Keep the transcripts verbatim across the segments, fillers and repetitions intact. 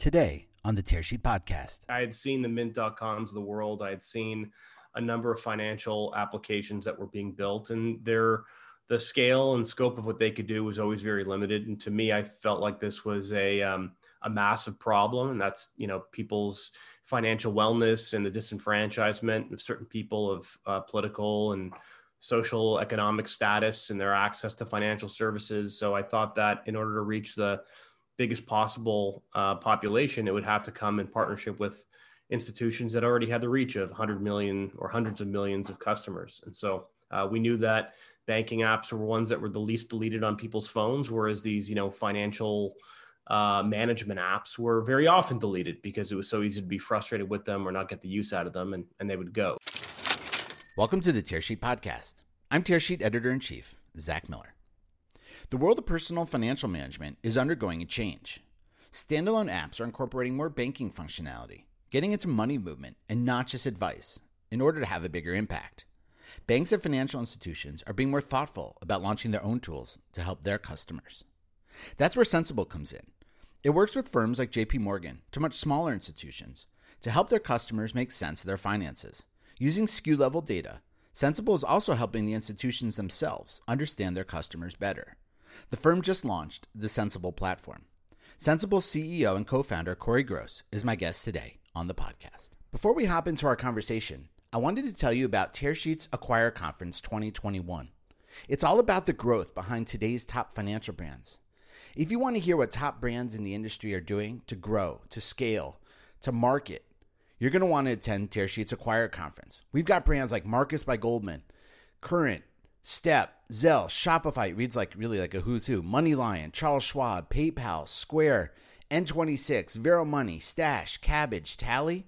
today on the Tearsheet podcast. I had seen the mint dot coms of the world. I had seen a number of financial applications that were being built, and their the scale and scope of what they could do was always very limited. And to me, I felt like this was a um, a massive problem, and that's, you know, people's financial wellness and the disenfranchisement of certain people of uh, political and social economic status and their access to financial services. So I thought that in order to reach the biggest possible uh, population, it would have to come in partnership with institutions that already had the reach of one hundred million or hundreds of millions of customers. And so uh, we knew that banking apps were ones that were the least deleted on people's phones, whereas these, you know, financial Uh, management apps were very often deleted because it was so easy to be frustrated with them or not get the use out of them, and, and they would go. Welcome to the Tearsheet podcast. I'm Tearsheet editor-in-chief, Zach Miller. The world of personal financial management is undergoing a change. Standalone apps are incorporating more banking functionality, getting into money movement and not just advice in order to have a bigger impact. Banks and financial institutions are being more thoughtful about launching their own tools to help their customers. That's where Sensible comes in. It works with firms like J P Morgan to much smaller institutions to help their customers make sense of their finances. Using S K U level data, Sensible is also helping the institutions themselves understand their customers better. The firm just launched the Sensible platform. Sensible C E O and co-founder Corey Gross is my guest today on the podcast. Before we hop into our conversation, I wanted to tell you about Tearsheet's Acquire Conference twenty twenty-one. It's all about the growth behind today's top financial brands. If you want to hear what top brands in the industry are doing to grow, to scale, to market, you're going to want to attend Tearsheet's Acquire Conference. We've got brands like Marcus by Goldman, Current, Step, Zelle, Shopify. It reads like really like a who's who. MoneyLion, Charles Schwab, PayPal, Square, N twenty-six, Vero Money, Stash, Cabbage, Tally.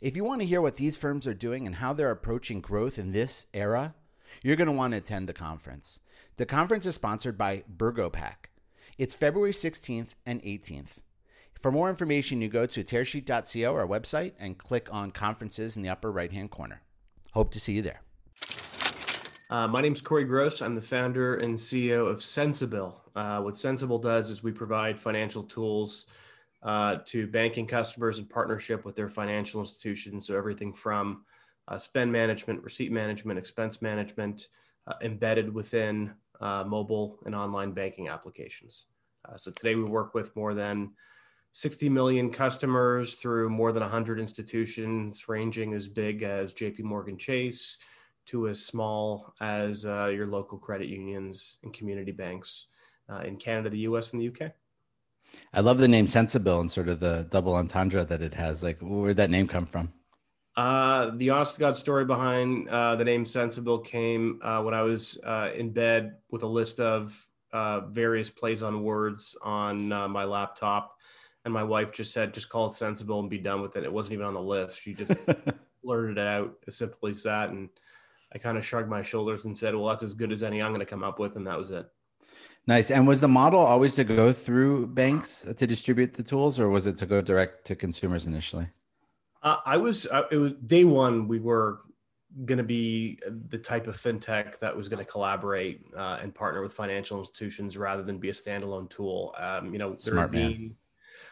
If you want to hear what these firms are doing and how they're approaching growth in this era, you're going to want to attend the conference. The conference is sponsored by BurgoPack. It's February sixteenth and eighteenth. For more information, you go to tearsheet dot co, our website, and click on conferences in the upper right-hand corner. Hope to see you there. Uh, my name's Corey Gross. I'm the founder and C E O of Sensibill. Uh, what Sensibill does is we provide financial tools uh, to banking customers in partnership with their financial institutions. So everything from uh, spend management, receipt management, expense management, uh, embedded within Uh, mobile and online banking applications. Uh, so today we work with more than sixty million customers through more than one hundred institutions, ranging as big as J P Morgan Chase to as small as uh, your local credit unions and community banks uh, in Canada, the U S, and the U K. I love the name Sensibill and sort of the double entendre that it has. Like, where'd that name come from? Uh, the honest to God story behind uh, the name Sensible came uh, when I was uh, in bed with a list of uh, various plays on words on uh, my laptop. And my wife just said, just call it Sensible and be done with it. It wasn't even on the list. She just blurted it out as simply as that. And I kind of shrugged my shoulders and said, well, that's as good as any I'm going to come up with. And that was it. Nice. And was the model always to go through banks to distribute the tools, or was it to go direct to consumers initially? Uh, I was, uh, it was day one, we were going to be the type of fintech that was going to collaborate uh, and partner with financial institutions rather than be a standalone tool. Um, you know, Smart there would be,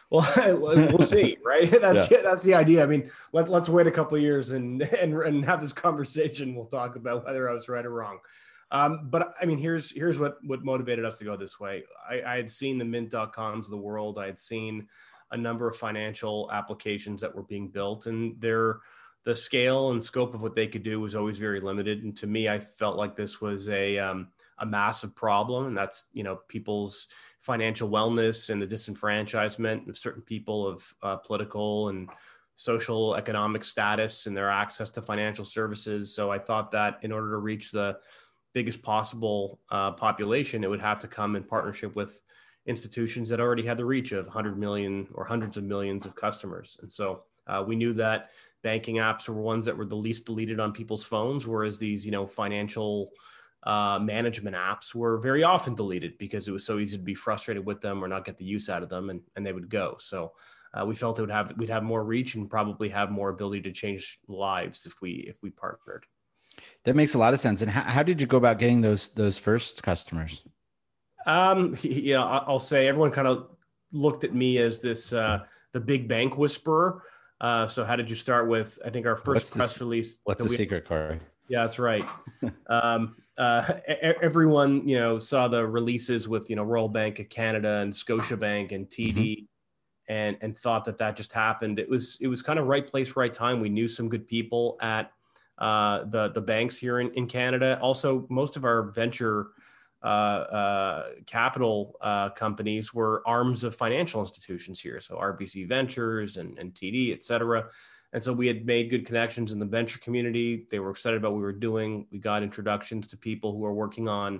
well, we'll see, right? That's yeah. That's the idea. I mean, let, let's wait a couple of years and, and, and have this conversation. We'll talk about whether I was right or wrong. Um, but I mean, here's, here's what, what motivated us to go this way. I, I had seen the mint dot coms of the world. I had seen a number of financial applications that were being built, and their the scale and scope of what they could do was always very limited. And to me, I felt like this was a um, a massive problem, and that's, you know, people's financial wellness and the disenfranchisement of certain people of uh, political and social economic status and their access to financial services. So I thought that in order to reach the biggest possible uh, population, it would have to come in partnership with institutions that already had the reach of one hundred million or hundreds of millions of customers. And so uh, we knew that banking apps were ones that were the least deleted on people's phones, whereas these, you know, financial uh, management apps were very often deleted because it was so easy to be frustrated with them or not get the use out of them, and, and they would go. So uh, we felt it would have, we'd have more reach and probably have more ability to change lives if we if we partnered. That makes a lot of sense. And how, how did you go about getting those those first customers? Um, you know, I'll say everyone kind of looked at me as this, uh, the big bank whisperer. Uh, so how did you start with, I think our first what's press the, release. What's the we, secret, Corey? Yeah, that's right. um, uh, everyone, you know, saw the releases with, you know, Royal Bank of Canada and Scotiabank and T D mm-hmm. and, and thought that that just happened. It was, it was kind of right place, right time. We knew some good people at uh, the, the banks here in, in Canada. Also, most of our venture uh, uh, capital uh, companies were arms of financial institutions here. So R B C Ventures and, and T D, et cetera. And so we had made good connections in the venture community. They were excited about what we were doing. We got introductions to people who are working on,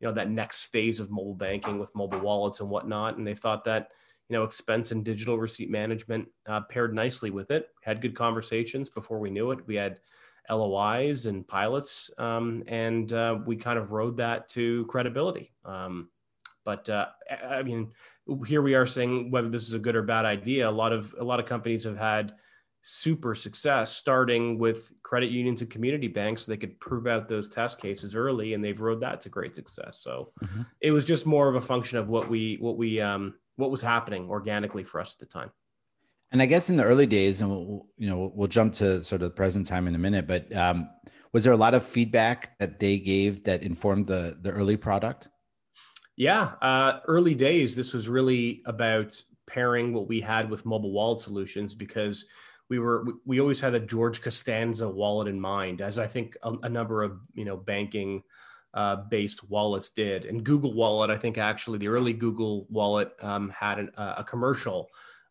you know, that next phase of mobile banking with mobile wallets and whatnot. And they thought that, you know, expense and digital receipt management uh, paired nicely with it. Had good conversations before we knew it. We had L O Is and pilots, um, and uh, we kind of rode that to credibility. Um, but uh, I mean, here we are saying whether this is a good or bad idea. A lot of a lot of companies have had super success starting with credit unions and community banks, so they could prove out those test cases early, and they've rode that to great success. So mm-hmm. it was just more of a function of what we what we um, what was happening organically for us at the time. And I guess in the early days, and we'll, you know, we'll jump to sort of the present time in a minute, but um, was there a lot of feedback that they gave that informed the, the early product? Yeah. Uh, early days, this was really about pairing what we had with mobile wallet solutions, because we were, we, we always had a George Costanza wallet in mind, as I think a, a number of, you know, banking uh, based wallets did. And Google Wallet, I think actually the early Google Wallet um, had an, a, a commercial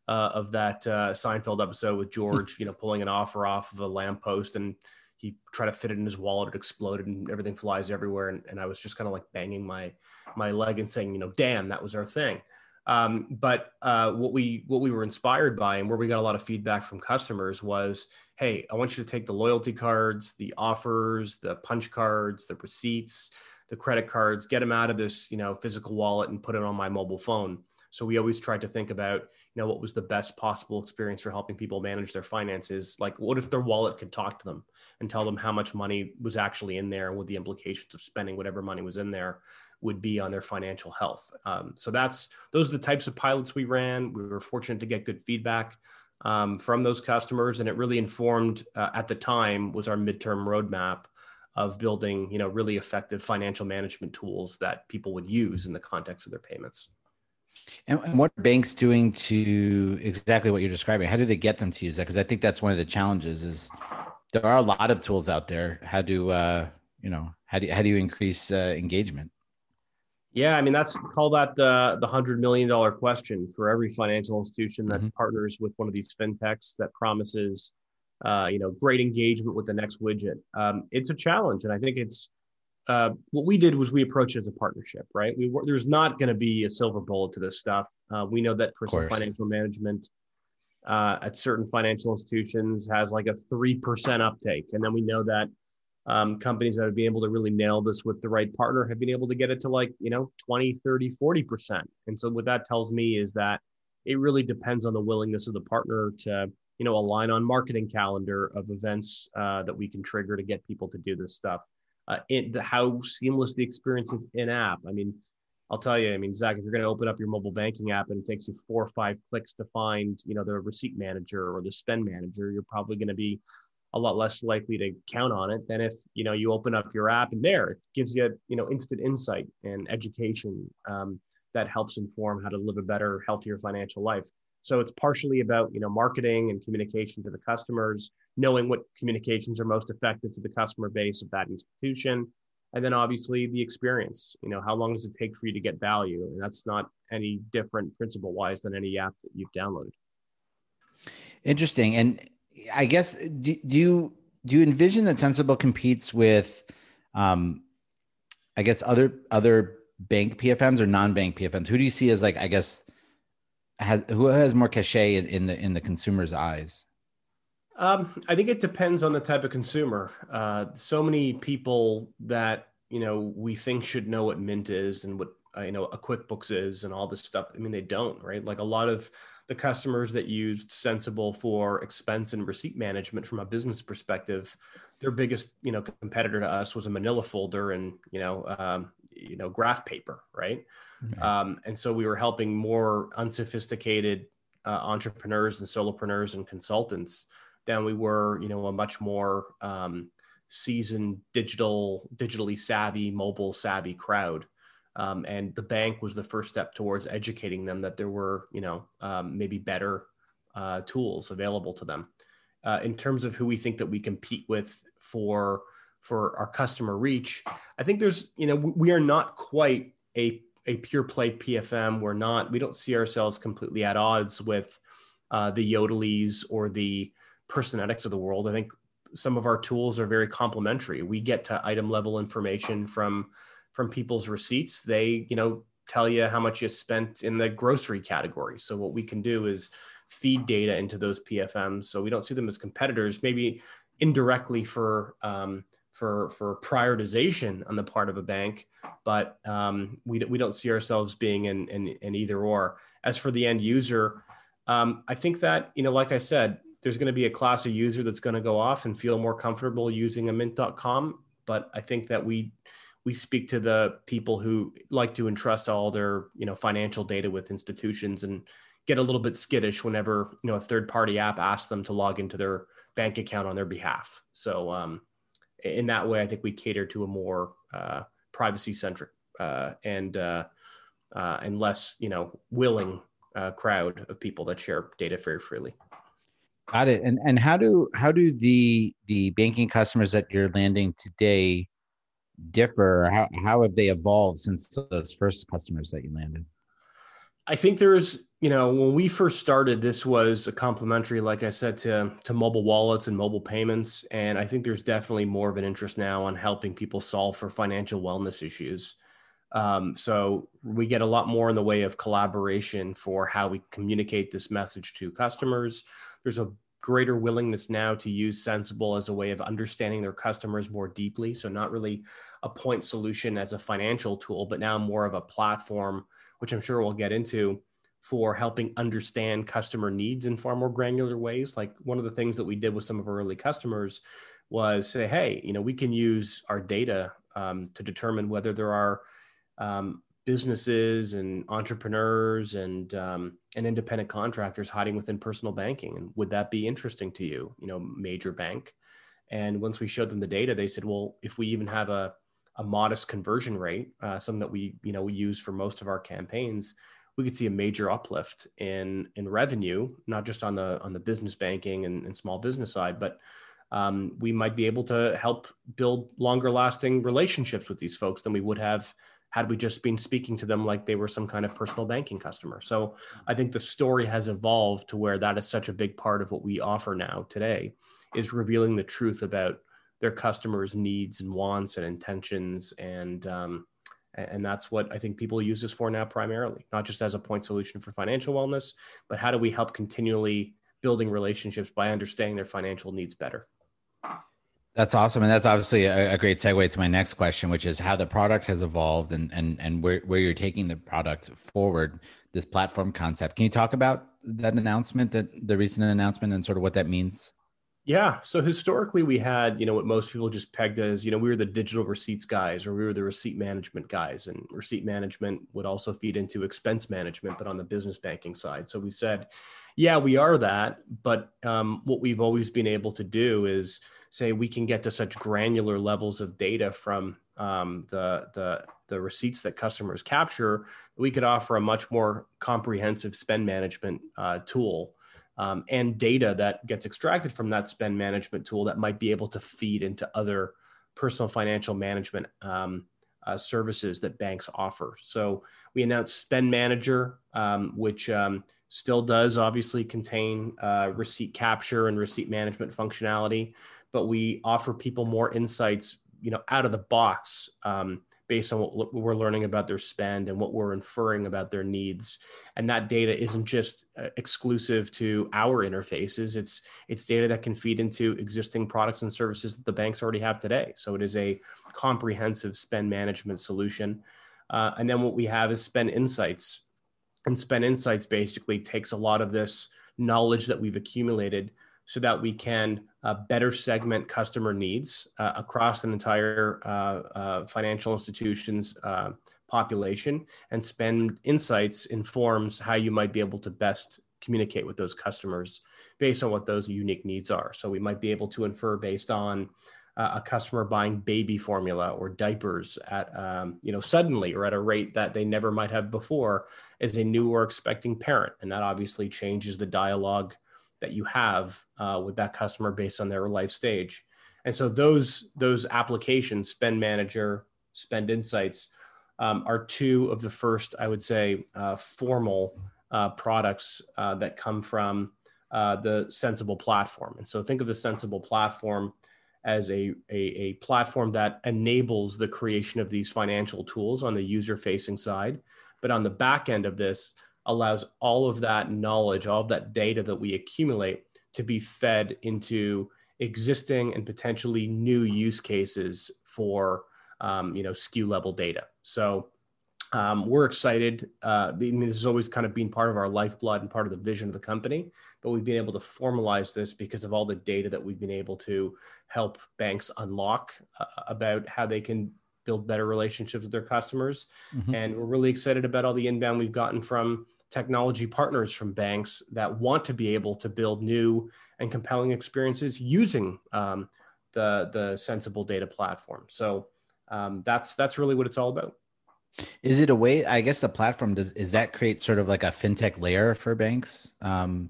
Uh, of that uh, Seinfeld episode with George, you know, pulling an offer off of a lamppost, and he tried to fit it in his wallet. It exploded and everything flies everywhere. And, and I was just kind of like banging my my leg and saying, you know, damn, that was our thing. Um, but uh, what we what we were inspired by, and where we got a lot of feedback from customers, was, hey, I want you to take the loyalty cards, the offers, the punch cards, the receipts, the credit cards, get them out of this, you know, physical wallet and put it on my mobile phone. So we always tried to think about, you know, what was the best possible experience for helping people manage their finances? Like, what if their wallet could talk to them and tell them how much money was actually in there and what the implications of spending whatever money was in there would be on their financial health? Um, so that's, those are the types of pilots we ran. We were fortunate to get good feedback um, from those customers. And it really informed, uh, at the time, was our midterm roadmap of building, you know, really effective financial management tools that people would use in the context of their payments. And what are banks doing to exactly what you're describing? How do they get them to use that? Because I think that's one of the challenges, is there are a lot of tools out there. How do, uh, you know, how do you, how do you increase uh, engagement? Yeah, I mean, that's, call that the, the one hundred million dollars question for every financial institution that mm-hmm. partners with one of these fintechs that promises, uh, you know, great engagement with the next widget. Um, it's a challenge. And I think it's, Uh, what we did was we approached it as a partnership, right? We were, there's not going to be a silver bullet to this stuff. Uh, we know that personal financial management uh, at certain financial institutions has like a three percent uptake. And then we know that um, companies that have been able to really nail this with the right partner have been able to get it to like, you know, twenty, thirty, forty percent. And so what that tells me is that it really depends on the willingness of the partner to, you know, align on marketing calendar of events uh, that we can trigger to get people to do this stuff. Uh, in the, how seamless the experience is in app. I mean, I'll tell you, I mean, Zach, if you're going to open up your mobile banking app and it takes you four or five clicks to find, you know, the receipt manager or the spend manager, you're probably going to be a lot less likely to count on it than if, you know, you open up your app and there, it gives you, you know, instant insight and education um, that helps inform how to live a better, healthier financial life. So it's partially about, you know, marketing and communication to the customers, knowing what communications are most effective to the customer base of that institution. And then obviously the experience, you know, how long does it take for you to get value? And that's not any different principle wise than any app that you've downloaded. Interesting. And I guess, do, do you, do you envision that Sensible competes with, um, I guess, other, other bank P F Ms or non-bank P F Ms? Who do you see as, like, I guess, Has, who has more cachet in, in the in the consumer's eyes? Um, I think it depends on the type of consumer. Uh, so many people that, you know, we think should know what Mint is and what uh, you know a QuickBooks is and all this stuff. I mean, they don't, right? Like, a lot of the customers that used Sensible for expense and receipt management from a business perspective, their biggest, you know, competitor to us was a manila folder and, you know, um, you know, graph paper, right? Mm-hmm. Um, and so we were helping more unsophisticated uh, entrepreneurs and solopreneurs and consultants than we were, you know, a much more um, seasoned digital, digitally savvy, mobile savvy crowd. Um, and the bank was the first step towards educating them that there were, you know, um, maybe better uh, tools available to them. Uh, in terms of who we think that we compete with for for our customer reach, I think there's, you know, we are not quite a a pure play P F M. We're not, we don't see ourselves completely at odds with uh, the Yodelies or the Personetics of the world. I think some of our tools are very complementary. We get to item level information from from people's receipts. They, you know, tell you how much you spent in the grocery category. So what we can do is feed data into those P F Ms. So we don't see them as competitors, maybe indirectly for um, for for prioritization on the part of a bank, but um, we we don't see ourselves being in in, in either or. As for the end user, um, I think that, you know, like I said, there's going to be a class of user that's going to go off and feel more comfortable using a mint dot com, but I think that we we speak to the people who like to entrust all their, you know, financial data with institutions and get a little bit skittish whenever, you know, a third-party app asks them to log into their bank account on their behalf. So um, in that way, I think we cater to a more uh, privacy-centric uh, and uh, uh, and less, you know, willing uh, crowd of people that share data very freely. Got it. And and how do how do the the banking customers that you're landing today differ? How how have they evolved since those first customers that you landed? I think there's, you know, when we first started, this was a complementary, like I said, to, to mobile wallets and mobile payments. And I think there's definitely more of an interest now on helping people solve for financial wellness issues. Um, so we get a lot more in the way of collaboration for how we communicate this message to customers. There's a greater willingness now to use Sensible as a way of understanding their customers more deeply. So not really a point solution as a financial tool, but now more of a platform, which I'm sure we'll get into, for helping understand customer needs in far more granular ways. Like one of the things that we did with some of our early customers was say, hey, you know, we can use our data um, to determine whether there are um, businesses and entrepreneurs and um, and independent contractors hiding within personal banking. And would that be interesting to you, you know, major bank? And once we showed them the data, they said, well, if we even have a a modest conversion rate, uh, something that we, you know, we use for most of our campaigns, we could see a major uplift in in revenue, not just on the on the business banking and, and small business side, but um, we might be able to help build longer lasting relationships with these folks than we would have had we just been speaking to them like they were some kind of personal banking customer. So I think the story has evolved to where that is such a big part of what we offer now today, is revealing the truth about their customers' needs and wants and intentions. And um, and that's what I think people use this for now primarily, not just as a point solution for financial wellness, but how do we help continually building relationships by understanding their financial needs better? That's awesome. And that's obviously a, a great segue to my next question, which is how the product has evolved and and and where, where you're taking the product forward, this platform concept. Can you talk about that announcement, that the recent announcement, and sort of what that means? Yeah. So historically we had, you know, what most people just pegged as, you know, we were the digital receipts guys, or we were the receipt management guys, and receipt management would also feed into expense management, but on the business banking side. So we said, yeah, we are that. But um, what we've always been able to do is say we can get to such granular levels of data from um, the, the, the receipts that customers capture, we could offer a much more comprehensive spend management uh, tool. Um, and data that gets extracted from that spend management tool that might be able to feed into other personal financial management um, uh, services that banks offer. So we announced Spend Manager, um, which um, still does obviously contain uh, receipt capture and receipt management functionality, but we offer people more insights, you know, out of the box um, based on what we're learning about their spend and what we're inferring about their needs. And that data isn't just exclusive to our interfaces. It's it's data that can feed into existing products and services that the banks already have today. So it is a comprehensive spend management solution. Uh, and then what we have is Spend Insights. And Spend Insights basically takes a lot of this knowledge that we've accumulated, so that we can uh, better segment customer needs uh, across an entire uh, uh, financial institution's uh, population, and spend insights informs how you might be able to best communicate with those customers based on what those unique needs are. So we might be able to infer based on uh, a customer buying baby formula or diapers at, um, you know, suddenly or at a rate that they never might have before as a new or expecting parent. And that obviously changes the dialogue that you have uh, with that customer based on their life stage. And so those, those applications, Spend Manager, Spend Insights, um, are two of the first, I would say, uh, formal uh, products uh, that come from uh, the Sensible platform. And so think of the Sensible platform as a, a, a platform that enables the creation of these financial tools on the user-facing side. But on the back end of this, allows all of that knowledge, all of that data that we accumulate to be fed into existing and potentially new use cases for um, you know, S K U level data. So um, we're excited. Uh, I mean, this has always kind of been part of our lifeblood and part of the vision of the company, but we've been able to formalize this because of all the data that we've been able to help banks unlock uh, about how they can build better relationships with their customers. Mm-hmm. And we're really excited about all the inbound we've gotten from technology partners, from banks that want to be able to build new and compelling experiences using um, the, the Sensible data platform. So um, that's, that's really what it's all about. Is it a way, I guess the platform does, is that create sort of like a fintech layer for banks um,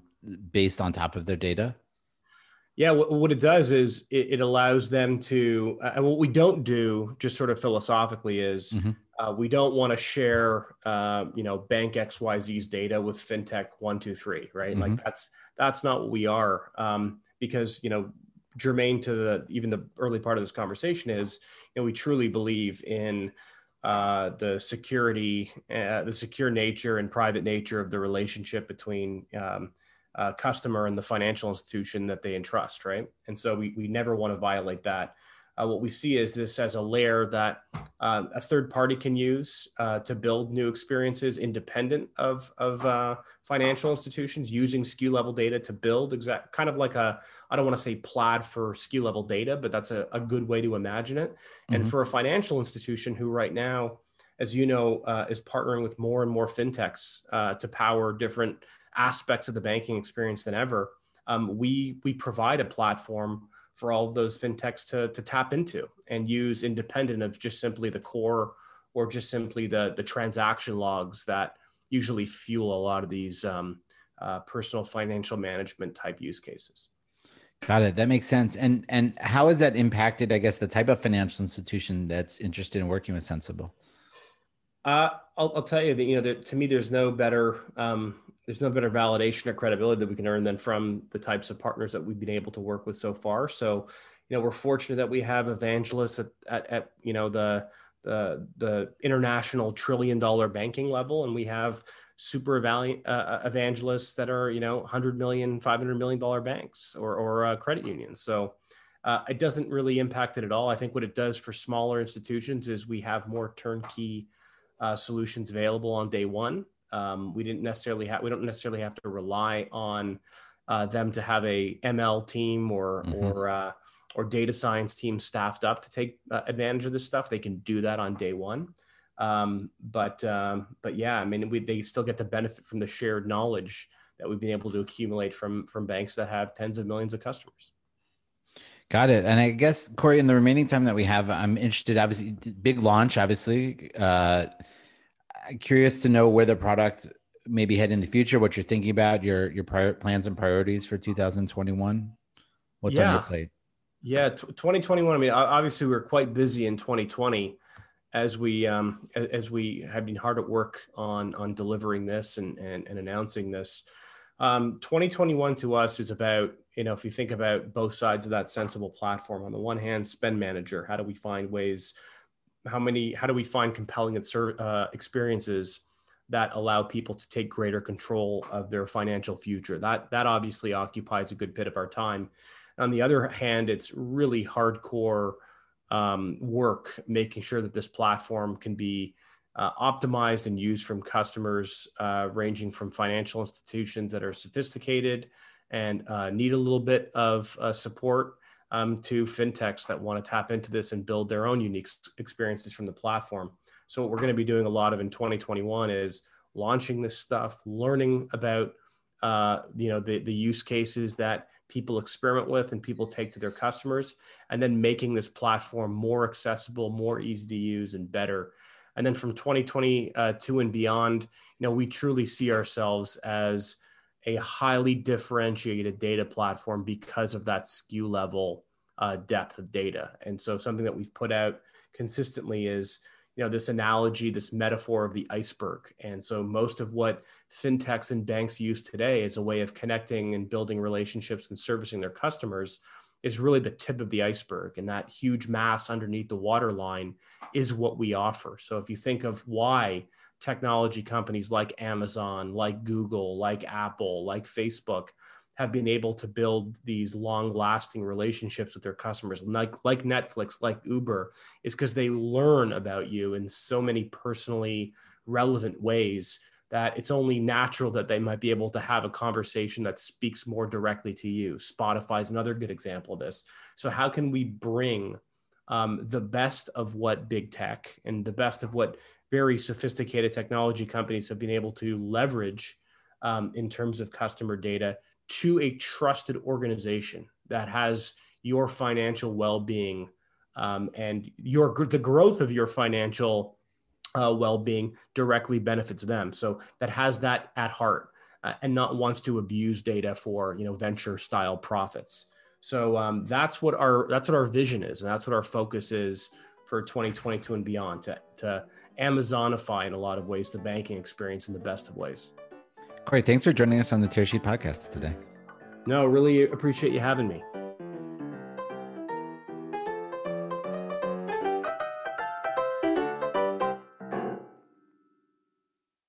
based on top of their data? Yeah, what it does is it allows them to, and what we don't do just sort of philosophically is mm-hmm. uh, we don't want to share, uh, you know, bank X Y Z's data with fintech one, two, three, right? Mm-hmm. Like that's, that's not what we are um, because, you know, germane to the, even the early part of this conversation is, you know, we truly believe in uh, the security, uh, the secure nature and private nature of the relationship between um Uh, customer and the financial institution that they entrust, right? And so we, we never want to violate that. Uh, what we see is this as a layer that uh, a third party can use uh, to build new experiences independent of, of uh, financial institutions using S K U level data to build exact kind of like a, I don't want to say plaid for S K U level data, but that's a, a good way to imagine it. Mm-hmm. And for a financial institution who right now, as you know, uh, is partnering with more and more fintechs uh, to power different aspects of the banking experience than ever, um, we we provide a platform for all of those fintechs to, to tap into and use independent of just simply the core or just simply the, the transaction logs that usually fuel a lot of these um, uh, personal financial management type use cases. Got it. That makes sense. And, and how has that impacted, I guess, the type of financial institution that's interested in working with Sensible? Uh, I'll, I'll tell you that, you know, that to me, there's no better, um, there's no better validation or credibility that we can earn than from the types of partners that we've been able to work with so far. So, you know, we're fortunate that we have evangelists at, at, at you know, the, the, the international trillion dollar banking level. And we have super evalu- uh, evangelists that are, you know, one hundred million, five hundred million dollar banks or, or uh, credit unions. So uh, it doesn't really impact it at all. I think what it does for smaller institutions is we have more turnkey Uh, solutions available on day one. Um, we didn't necessarily have, we don't necessarily have to rely on uh, them to have a M L team or mm-hmm. or uh, or data science team staffed up to take uh, advantage of this stuff. They can do that on day one. Um, but um, but yeah, I mean, we, they still get to benefit from the shared knowledge that we've been able to accumulate from from banks that have tens of millions of customers. Got it. And I guess, Corey, in the remaining time that we have, I'm interested, obviously, big launch, obviously. Uh, curious to know where the product may be heading in the future, what you're thinking about, your your prior plans and priorities for two thousand twenty-one. What's yeah. on your plate? Yeah, t- twenty twenty-one. I mean, obviously, we were quite busy in twenty twenty as we um, as we have been hard at work on, on delivering this and, and, and announcing this. Um, twenty twenty-one to us is about, you know, if you think about both sides of that Sensible platform, on the one hand, Spend Manager, how do we find ways, how many, how do we find compelling uh, experiences that allow people to take greater control of their financial future? That, that obviously occupies a good bit of our time. On the other hand, it's really hardcore um, work, making sure that this platform can be Uh, optimized and used from customers uh, ranging from financial institutions that are sophisticated and uh, need a little bit of uh, support um, to fintechs that want to tap into this and build their own unique experiences from the platform. So what we're going to be doing a lot of in twenty twenty-one is launching this stuff, learning about uh, you know, the, the use cases that people experiment with and people take to their customers, and then making this platform more accessible, more easy to use, and better. And then from twenty twenty-two and beyond, you know, we truly see ourselves as a highly differentiated data platform because of that S K U level uh, depth of data. And so something that we've put out consistently is, you know, this analogy, this metaphor of the iceberg. And so most of what fintechs and banks use today as a way of connecting and building relationships and servicing their customers is really the tip of the iceberg. And that huge mass underneath the waterline is what we offer. So if you think of why technology companies like Amazon, like Google, like Apple, like Facebook have been able to build these long-lasting relationships with their customers, like, like Netflix, like Uber, is because they learn about you in so many personally relevant ways that it's only natural that they might be able to have a conversation that speaks more directly to you. Spotify is another good example of this. So how can we bring um, the best of what big tech and the best of what very sophisticated technology companies have been able to leverage um, in terms of customer data to a trusted organization that has your financial well-being um, and your the growth of your financial Uh, well-being directly benefits them. So that has that at heart uh, and not wants to abuse data for, you know, venture style profits. So um, that's what our, that's what our vision is. And that's what our focus is for twenty twenty-two and beyond, to, to Amazonify in a lot of ways the banking experience in the best of ways. Corey, thanks for joining us on the Tearsheet podcast today. No, really appreciate you having me.